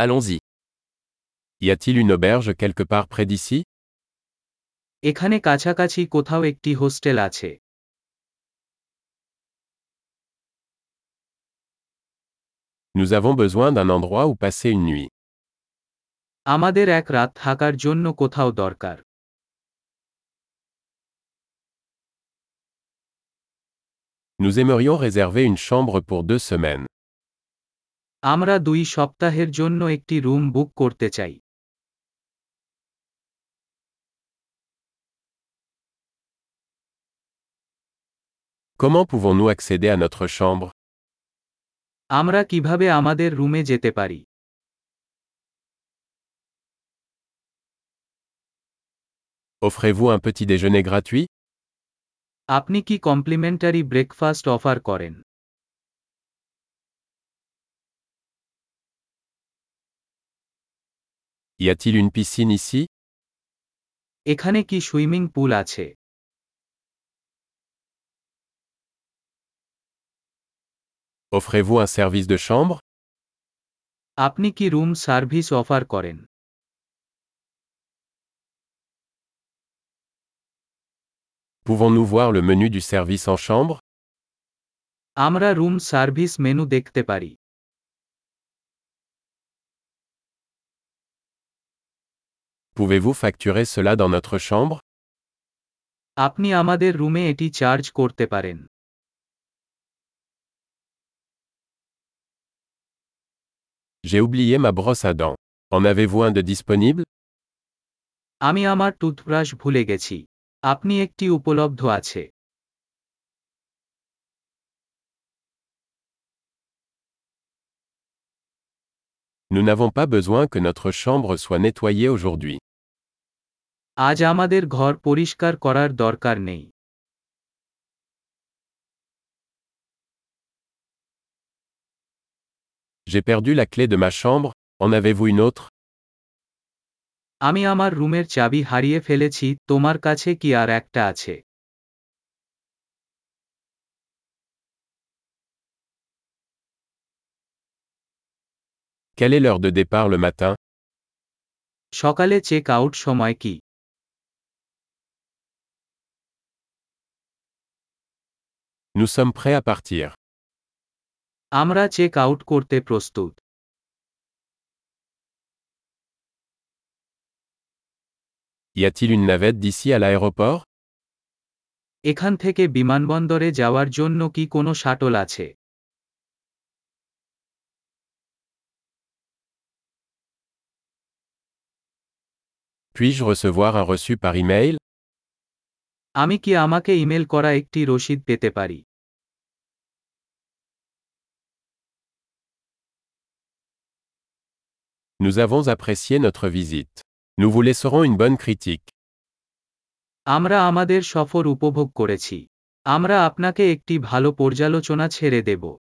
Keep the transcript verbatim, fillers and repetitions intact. Allons-y. Y a-t-il une auberge quelque part près d'ici? এখানে কাছাকাছি কোথাও একটি হোস্টেল আছে। Nous avons besoin d'un endroit où passer une nuit. আমাদের এক রাত থাকার জন্য কোথাও দরকার। Nous aimerions réserver une chambre pour deux semaines. আমরা দুই সপ্তাহের জন্য একটি রুম বুক করতে চাই। Comment pouvons-nous accéder à notre chambre? আমরা কিভাবে আমাদের রুমে যেতে পারি? Offrez-vous un petit déjeuner gratuit? আপনি কি কমপ্লিমেন্টারি ব্রেকফাস্ট অফার করেন? Y a-t-il une piscine ici? এখানে কি সুইমিং পুল আছে? Offrez-vous un service de chambre? আপনি কি রুম সার্ভিস অফার করেন? Pouvons-nous voir le menu du service en chambre? আমরা রুম সার্ভিস মেনু দেখতে পারি। Pouvez-vous facturer cela dans notre chambre? আপনি আমাদের রুমে এটি চার্জ করতে পারেন। J'ai oublié ma brosse à dents. En avez-vous un de disponible? আমি আমার টুথব্রাশ ভুলে গেছি। আপনি একটি উপলব্ধ আছে? Nous n'avons pas besoin que notre chambre soit nettoyée aujourd'hui. আজ আমাদের ঘর পরিষ্কার করার দরকার নেই। J'ai perdu la clé de ma chambre, en avez-vous une autre? আমি আমার রুমের চাবি হারিয়ে ফেলেছি, তোমার কাছে কি আর একটা আছে? Quelle est l'heure de départ le matin? সকালে চেক আউট সময় কি? Nous sommes prêts à partir. আমরা চেক আউট করতে প্রস্তুত। Y a-t-il une navette d'ici à l'aéroport? এখান থেকে বিমানবন্দরে যাওয়ার জন্য কি কোনো শাটল আছে? Puis-je recevoir un reçu par email? আমি কি আমাকে ইমেল করা একটি রসিদ পেতে পারি? Nous avons apprécié notre visite. Nous vous laisserons une bonne critique. আমরা আমাদের সফর উপভোগ করেছি। আমরা আপনাকে একটি ভালো পর্যালোচনা ছেড়ে দেব।